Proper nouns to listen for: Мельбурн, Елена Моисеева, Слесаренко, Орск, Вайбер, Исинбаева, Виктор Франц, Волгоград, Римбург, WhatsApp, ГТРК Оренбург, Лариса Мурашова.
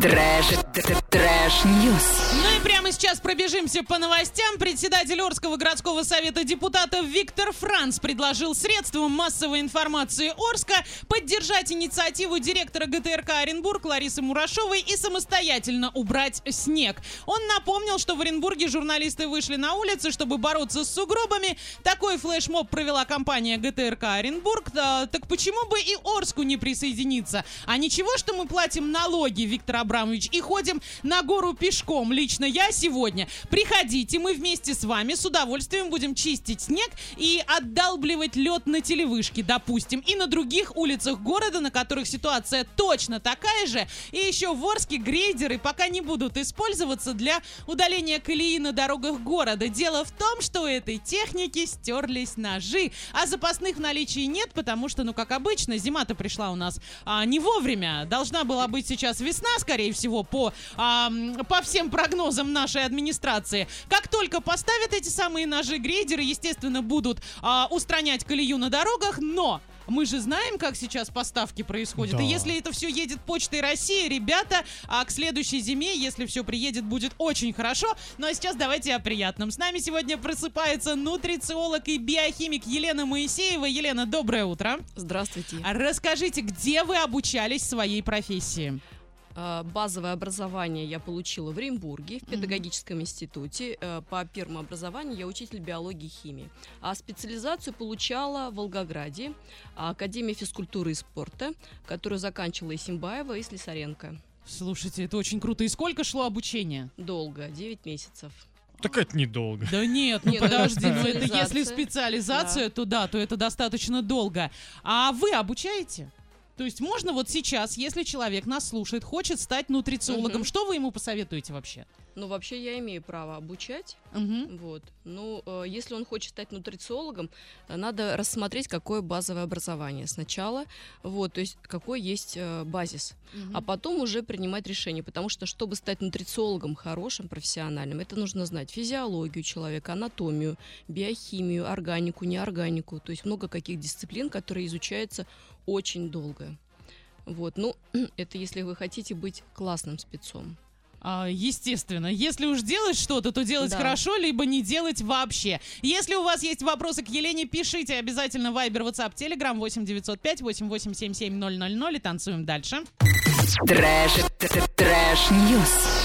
Трэш-ньюс. Ну и прямо сейчас пробежимся по новостям. Председатель Орского городского совета депутатов Виктор Франц предложил средствам массовой информации Орска поддержать инициативу директора ГТРК Оренбург Ларисы Мурашовой и самостоятельно убрать снег. Он напомнил, что в Оренбурге журналисты вышли на улицы, чтобы бороться с сугробами. Такой флешмоб провела компания ГТРК Оренбург. Так почему бы и Орску не присоединиться? А ничего, что мы платим налоги, Виктор Абрамович, и ходим на гору пешком. Лично я сегодня. Приходите, мы вместе с вами с удовольствием будем чистить снег и отдалбливать лед на Телевышке, допустим, и на других улицах города, на которых ситуация точно такая же. И еще в Орске грейдеры пока не будут использоваться для удаления колеи на дорогах города. Дело в том, что у этой техники стерлись ножи, а запасных в наличии нет, потому что, как обычно, зима-то пришла у нас не вовремя. Должна была быть сейчас весна, скорее всего, по всем прогнозам нашей администрации. Как только поставят эти самые ножи, грейдеры, естественно, будут устранять колею на дорогах, но мы же знаем, как сейчас поставки происходят. Да. И если это все едет Почтой России, ребята, к следующей зиме, если все приедет, будет очень хорошо. Ну а сейчас давайте о приятном. С нами сегодня просыпается нутрициолог и биохимик Елена Моисеева. Елена, доброе утро. Здравствуйте. Расскажите, где вы обучались своей профессии? Базовое образование я получила в Римбурге, в педагогическом институте. По первому образованию я учитель биологии и химии. А специализацию получала в Волгограде, Академия физкультуры и спорта, которую заканчивала Исинбаева и Слесаренко. Слушайте, это очень круто. И сколько шло обучение? Долго, 9 месяцев. Так это недолго. Да нет, подожди, это если специализация, то это достаточно долго. А вы обучаете? То есть можно сейчас, если человек нас слушает, хочет стать нутрициологом, что вы ему посоветуете вообще? Вообще я имею право обучать. Если он хочет стать нутрициологом, надо рассмотреть, какое базовое образование сначала, то есть какой есть базис, а потом уже принимать решение, потому что, чтобы стать нутрициологом хорошим, профессиональным, это нужно знать физиологию человека, анатомию, биохимию, органику, неорганику, то есть много каких дисциплин, которые изучаются очень долго. Это если вы хотите быть классным спецом. Естественно, если уж делать что-то, то делать хорошо, либо не делать вообще. Если у вас есть вопросы к Елене, пишите обязательно в Вайбер, WhatsApp, Telegram 8 905 88 77 000 и танцуем дальше. Трэш-ньюс.